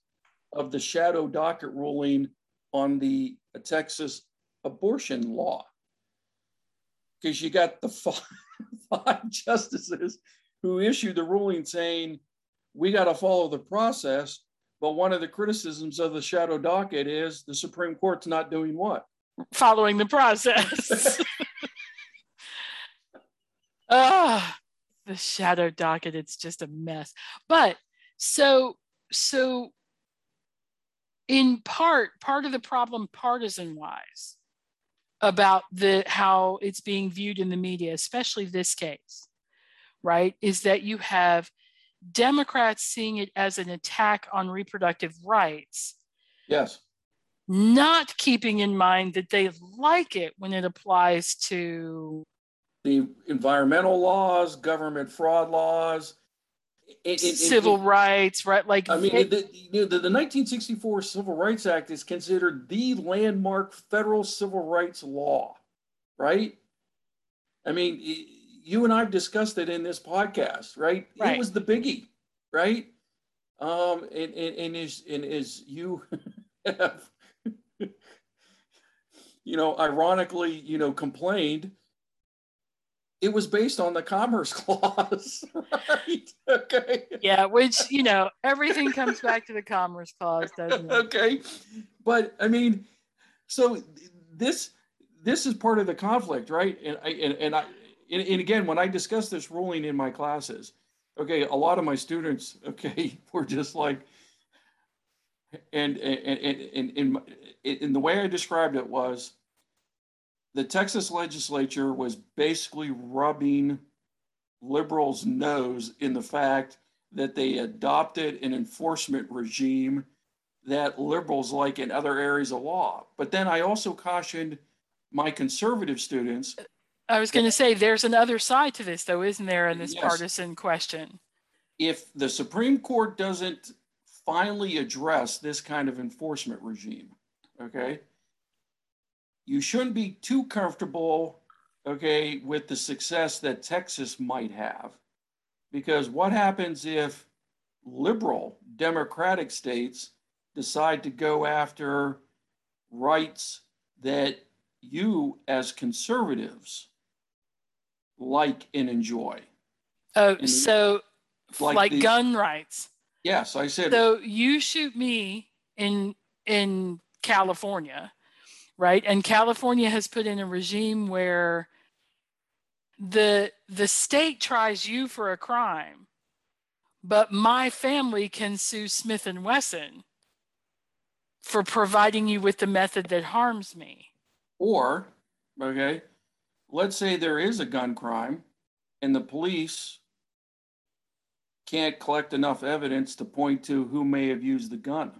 of the shadow docket ruling on the Texas abortion law. Because you got the five justices who issued the ruling saying, we got to follow the process. But one of the criticisms of the shadow docket is the Supreme Court's not doing what? Following the process. The shadow docket, it's just a mess. But so in part of the problem partisan wise about how it's being viewed in the media, especially this case, right, is that you have Democrats seeing it as an attack on reproductive rights. Yes. Not keeping in mind that they like it when it applies to the environmental laws, government fraud laws, civil rights, right? Like, I mean, the 1964 Civil Rights Act is considered the landmark federal civil rights law, right? I mean, you and I've discussed it in this podcast, right? It was the biggie, right? And ironically, complained, it was based on the Commerce Clause, right? Okay. Yeah, which, everything comes back to the Commerce Clause, doesn't it? Okay. But, I mean, so this is part of the conflict, right? And again, when I discuss this ruling in my classes, a lot of my students, were just like, and the way I described it was the Texas legislature was basically rubbing liberals' nose in the fact that they adopted an enforcement regime that liberals like in other areas of law. But then I also cautioned my conservative students. I was going to say there's another side to this, though, isn't there, in this partisan question? If the Supreme Court doesn't finally address this kind of enforcement regime, you shouldn't be too comfortable, with the success that Texas might have, because what happens if liberal democratic states decide to go after rights that you as conservatives like and enjoy? Like gun rights. Yes, I said. So you shoot me in California, right? And California has put in a regime where the state tries you for a crime, but my family can sue Smith & Wesson for providing you with the method that harms me. Or, let's say there is a gun crime and the police can't collect enough evidence to point to who may have used the gun.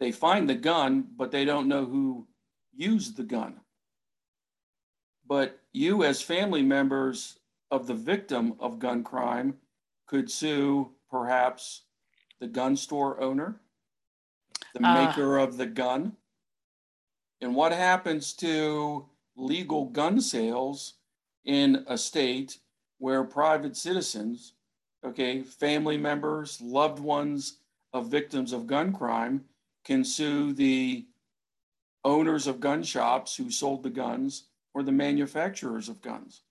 They find the gun, but they don't know who used the gun. But you, as family members of the victim of gun crime, could sue perhaps the gun store owner, the maker of the gun. And what happens to legal gun sales in a state where private citizens, okay, family members, loved ones of victims of gun crime can sue the owners of gun shops who sold the guns or the manufacturers of guns?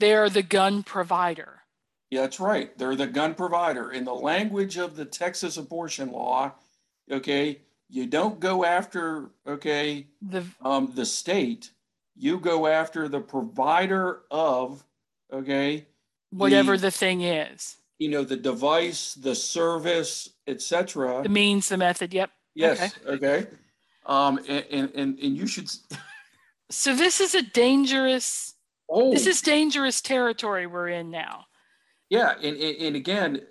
They're the gun provider. Yeah, that's right. They're the gun provider. In the language of the Texas abortion law, okay, you don't go after, okay, the state. You go after the provider of, okay, whatever the thing is. You know, the device, the service, etc. The means, the method. Yep. Yes. Okay. And you should. So this is a dangerous. Oh. This is dangerous territory we're in now. Yeah, and again,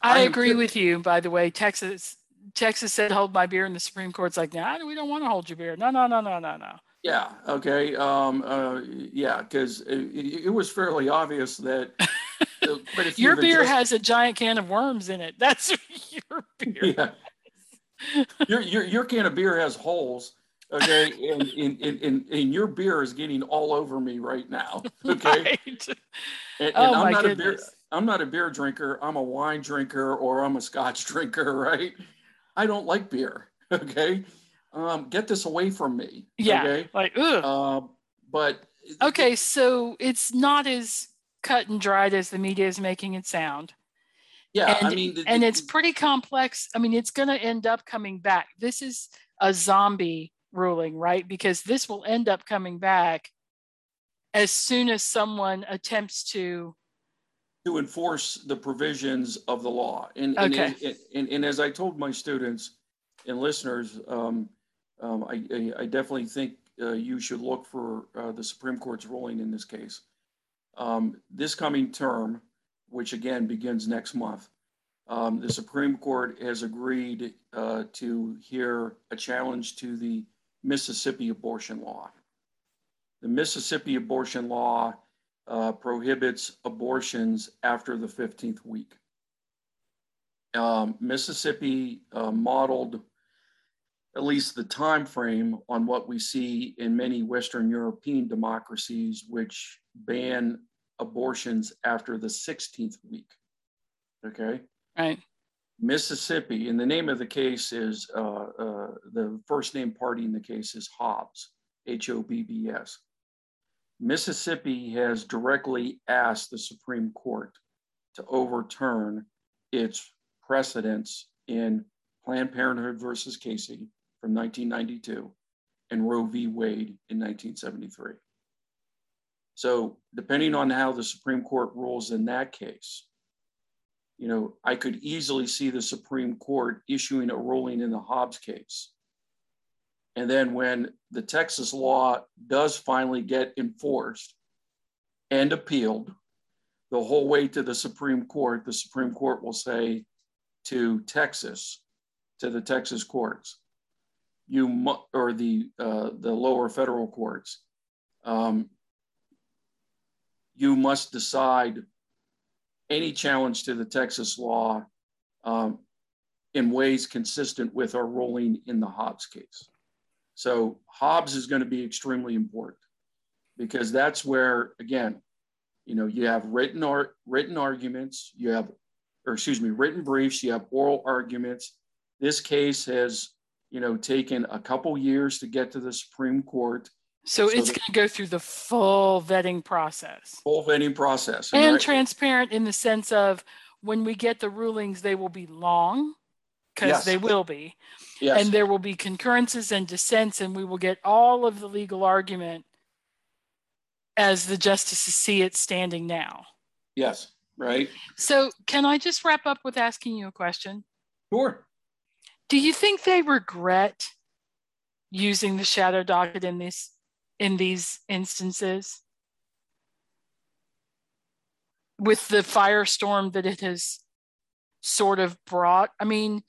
I agree with you. By the way, Texas said, "Hold my beer," and the Supreme Court's like, "Nah, we don't want to hold your beer. No." Yeah. Okay. Yeah, because it was fairly obvious that. But if your beer has a giant can of worms in it. That's your beer. Yeah. Your can of beer has holes, okay, and your beer is getting all over me right now, okay. Right. And I'm not a beer drinker. I'm a wine drinker, or I'm a Scotch drinker, right? I don't like beer, okay. Get this away from me. Yeah. Okay? Like, ugh. But okay, so it's not as cut and dried as the media is making it sound. Yeah, and, I mean, and it's pretty complex. I mean, it's going to end up coming back. This is a zombie ruling, right? Because this will end up coming back as soon as someone attempts to enforce the provisions of the law. And as I told my students and listeners, I definitely think you should look for the Supreme Court's ruling in this case. This coming term, which again begins next month, the Supreme Court has agreed to hear a challenge to the Mississippi abortion law. The Mississippi abortion law prohibits abortions after the 15th week. Mississippi modeled at least the time frame on what we see in many Western European democracies, which ban abortions after the 16th week. Okay. Right. Mississippi, and the name of the case is the first name party in the case is Hobbs, H-O-B-B-S. Mississippi has directly asked the Supreme Court to overturn its precedents in Planned Parenthood versus Casey from 1992 and Roe v. Wade in 1973. So depending on how the Supreme Court rules in that case, you know, I could easily see the Supreme Court issuing a ruling in the Hobbs case. And then when the Texas law does finally get enforced and appealed the whole way to the Supreme Court will say to Texas, to the Texas courts, or the lower federal courts, you must decide any challenge to the Texas law in ways consistent with our ruling in the Hobbs case. So Hobbs is going to be extremely important because that's where, again, you know, you have written arguments, written briefs, you have oral arguments. This case has, you know, taken a couple years to get to the Supreme Court. So it's going to go through the full vetting process. And right? Transparent in the sense of when we get the rulings, they will be long because they will be. Yes. And there will be concurrences and dissents, and we will get all of the legal argument as the justices see it standing now. Yes, right. So can I just wrap up with asking you a question? Sure. Do you think they regret using the shadow docket in these instances? with the firestorm that it has sort of brought. I mean,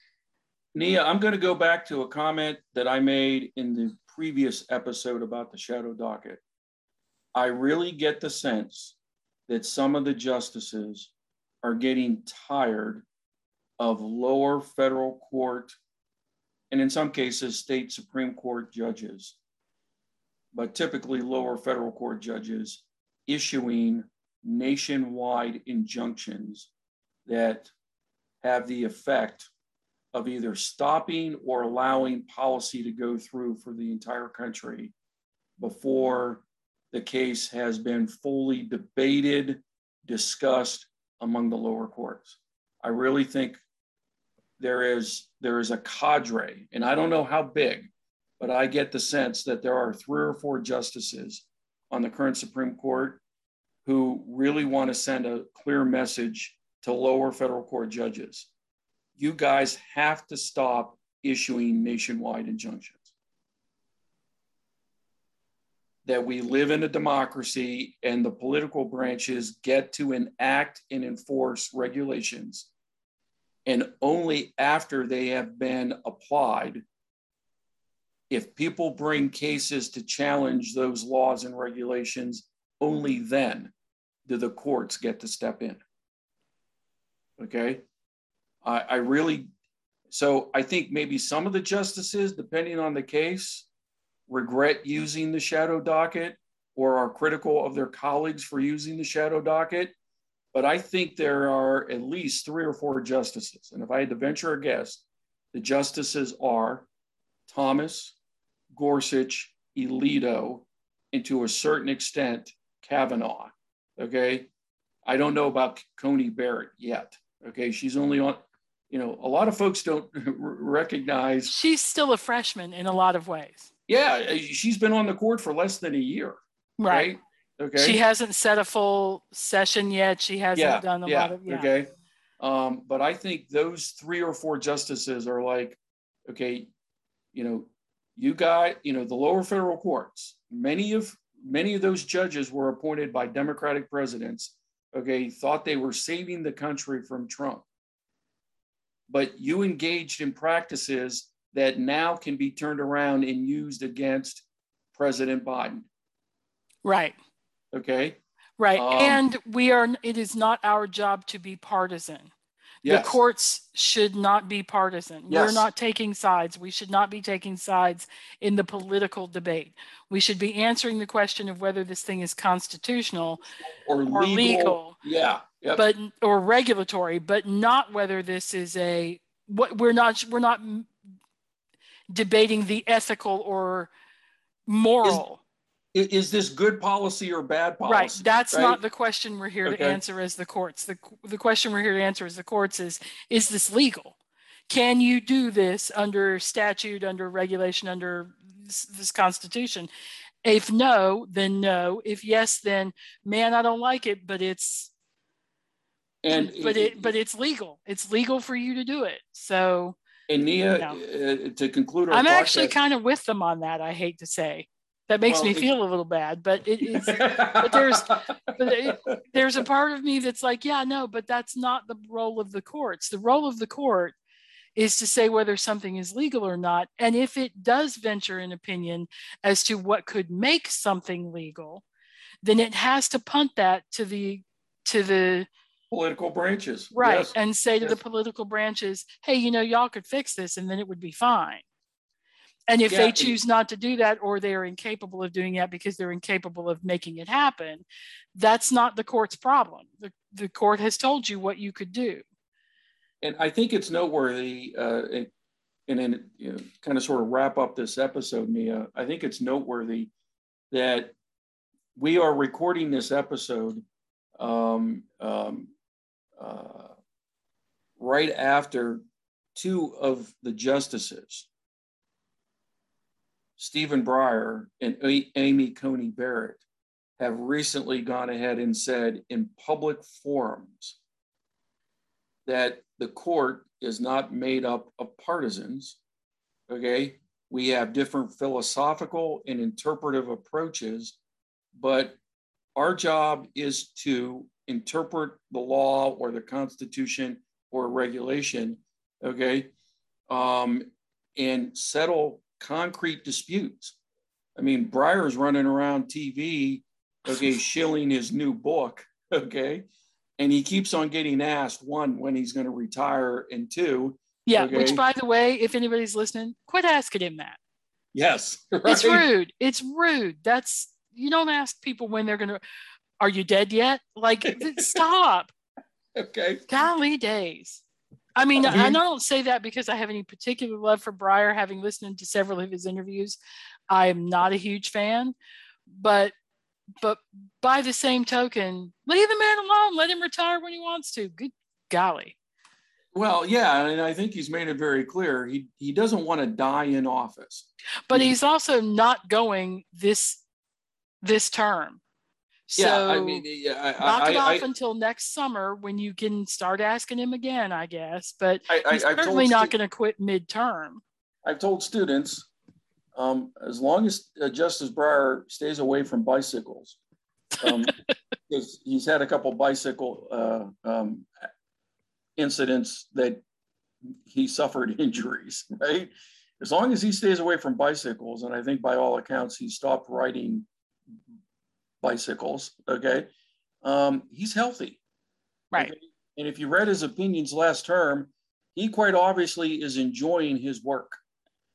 Nia, I'm going to go back to a comment that I made in the previous episode about the shadow docket. I really get the sense that some of the justices are getting tired of lower federal court and in some cases state Supreme Court judges, but typically lower federal court judges issuing nationwide injunctions that have the effect of either stopping or allowing policy to go through for the entire country before the case has been fully debated, discussed among the lower courts. I really think there is a cadre, and I don't know how big, but I get the sense that there are 3 or 4 justices on the current Supreme Court who really want to send a clear message to lower federal court judges. You guys have to stop issuing nationwide injunctions. That we live in a democracy and the political branches get to enact and enforce regulations. And only after they have been applied, if people bring cases to challenge those laws and regulations, only then do the courts get to step in. Okay? So I think maybe some of the justices, depending on the case, regret using the shadow docket or are critical of their colleagues for using the shadow docket. But I think there are at least 3 or 4 justices. And if I had to venture a guess, the justices are Thomas, Gorsuch, Alito, and to a certain extent, Kavanaugh, okay? I don't know about Coney Barrett yet, okay? She's only on, you know, a lot of folks don't recognize. She's still a freshman in a lot of ways. Yeah, she's been on the court for less than a year. Right. Okay. She hasn't set a full session yet. She hasn't done a lot of. Yeah. Okay. But I think those 3 or 4 justices are like, okay, you know, you got, you know, the lower federal courts. Many of those judges were appointed by Democratic presidents. Okay, thought they were saving the country from Trump. But you engaged in practices that now can be turned around and used against President Biden. Right. Okay. Right. And it is not our job to be partisan. Yes. The courts should not be partisan. Yes. We're not taking sides. We should not be taking sides in the political debate. We should be answering the question of whether this thing is constitutional or legal. Yeah. Yep. Or regulatory, but not whether this is we're not debating the ethical or moral. Is this good policy or bad policy? Right, that's not the question we're here to answer as the courts. The question we're here to answer as the courts is this legal? Can you do this under statute, under regulation, under this Constitution? If no, then no. If yes, then man, I don't like it, but it's legal. It's legal for you to do it. So. And Nia, to conclude our podcast, I'm actually kind of with them on that. I hate to say, that makes me feel a little bad, but there's a part of me that's like, yeah, no, but that's not the role of the courts. The role of the court is to say whether something is legal or not, and if it does venture an opinion as to what could make something legal, then it has to punt that to the political branches. Right. Yes. And say to the political branches, hey, you know, y'all could fix this and then it would be fine. And if they choose not to do that, or they're incapable of doing that because they're incapable of making it happen, that's not the court's problem. The court has told you what you could do. And I think it's noteworthy, and then, you know, kind of sort of wrap up this episode, Nia. I think it's noteworthy that we are recording this episode right after 2 of the justices, Stephen Breyer and Amy Coney Barrett, have recently gone ahead and said in public forums that the court is not made up of partisans. Okay, we have different philosophical and interpretive approaches, but our job is to interpret the law or the Constitution or regulation, okay, and settle concrete disputes. I mean, Breyer's running around TV, okay, shilling his new book, okay, and he keeps on getting asked, one, when he's going to retire, and two, yeah, okay, which, by the way, if anybody's listening, quit asking him that. Yes, right? It's rude. It's rude. That's, you don't ask people when they're going to, are you dead yet? Like, stop. Okay. Golly days. I mean, mm-hmm. I don't say that because I have any particular love for Breyer, having listened to several of his interviews. I am not a huge fan, but by the same token, leave the man alone. Let him retire when he wants to. Good golly. Well, yeah, and I think he's made it very clear. He doesn't want to die in office. But he's also not going this term. So yeah, I mean, yeah, knock it off until next summer when you can start asking him again, I guess. But he's certainly not going to quit midterm. I've told students, as long as Justice Breyer stays away from bicycles, because he's had a couple bicycle incidents that he suffered injuries, right? As long as he stays away from bicycles, and I think by all accounts, he stopped riding bicycles, okay, he's healthy. Right. Okay? And if you read his opinions last term, he quite obviously is enjoying his work.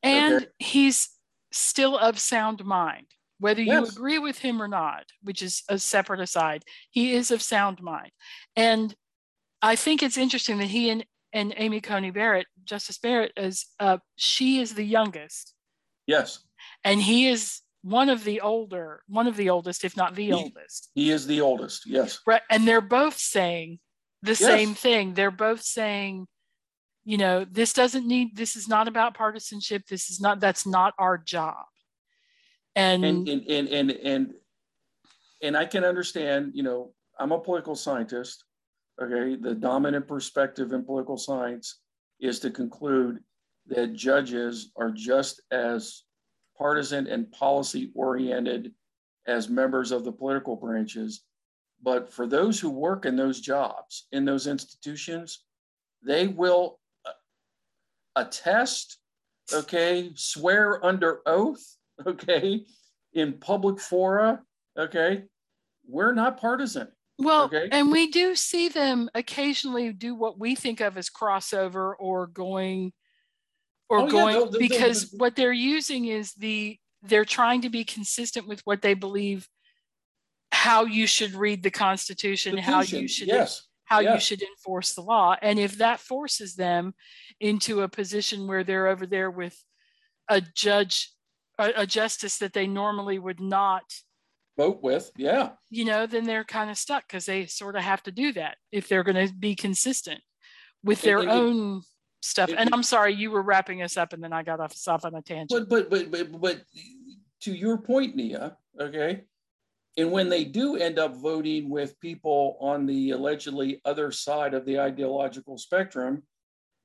And okay? He's still of sound mind, whether you yes. agree with him or not, which is a separate aside. He is of sound mind. And I think it's interesting that he and Amy Coney Barrett, Justice Barrett, she is the youngest. Yes. And he is one of the oldest, if not the oldest. He is the oldest, yes. Right. And they're both saying the yes. same thing. They're both saying, you know, this is not about partisanship. That's not our job. And I can understand, you know, I'm a political scientist. Okay. The dominant perspective in political science is to conclude that judges are just as partisan and policy oriented as members of the political branches. But for those who work in those jobs, in those institutions, they will attest, okay, swear under oath, okay, in public fora, okay, we're not partisan. Well, okay? And we do see them occasionally do what we think of as crossover or going because what they're using is they're trying to be consistent with what they believe, how you should read the Constitution, how you should enforce the law. And if that forces them into a position where they're over there with a judge, a justice that they normally would not vote with, yeah, you know, then they're kind of stuck because they sort of have to do that if they're going to be consistent with their own stuff. And I'm sorry, you were wrapping us up and then I got off on a tangent. But to your point, Nia, okay, and when they do end up voting with people on the allegedly other side of the ideological spectrum,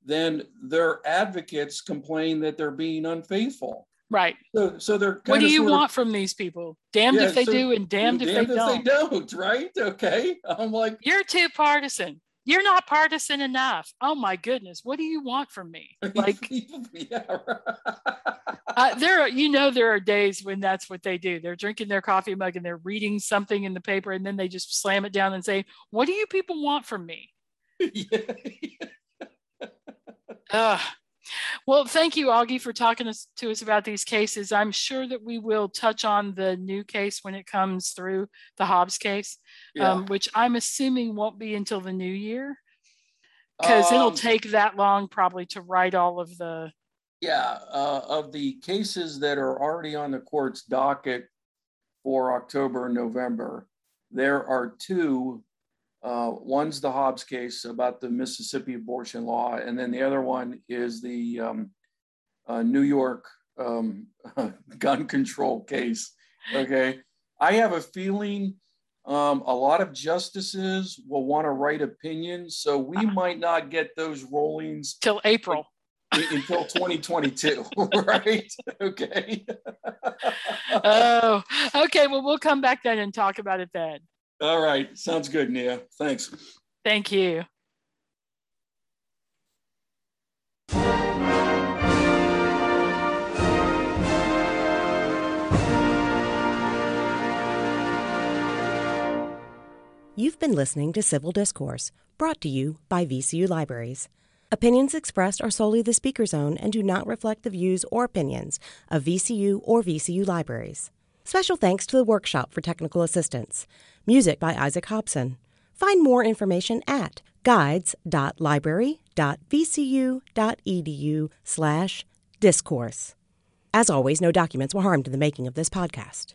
then their advocates complain that they're being unfaithful. Right. So they're kind of, what do you want from these people? Damned if they do and damned if they don't. Right? Okay. I'm like, you're too partisan. You're not partisan enough. Oh my goodness. What do you want from me? Like, yeah, right. There are days when that's what they do. They're drinking their coffee mug and they're reading something in the paper and then they just slam it down and say, what do you people want from me? Well, thank you, Augie, for talking to us about these cases. I'm sure that we will touch on the new case when it comes through, the Hobbs case, yeah, which I'm assuming won't be until the new year, because it'll take that long probably to write all of the... Yeah, of the cases that are already on the court's docket for October and November, there are two. One's the Hobbs case about the Mississippi abortion law, and then the other one is the New York gun control case, okay? I have a feeling a lot of justices will want to write opinions, so we might not get those rulings till April. Until 2022, right? Okay. Oh, okay, well, we'll come back then and talk about it then. All right. Sounds good, Nia. Thanks. Thank you. You've been listening to Civil Discourse, brought to you by VCU Libraries. Opinions expressed are solely the speaker's own and do not reflect the views or opinions of VCU or VCU Libraries. Special thanks to the workshop for technical assistance. Music by Isaac Hobson. Find more information at guides.library.vcu.edu/discourse. As always, no documents were harmed in the making of this podcast.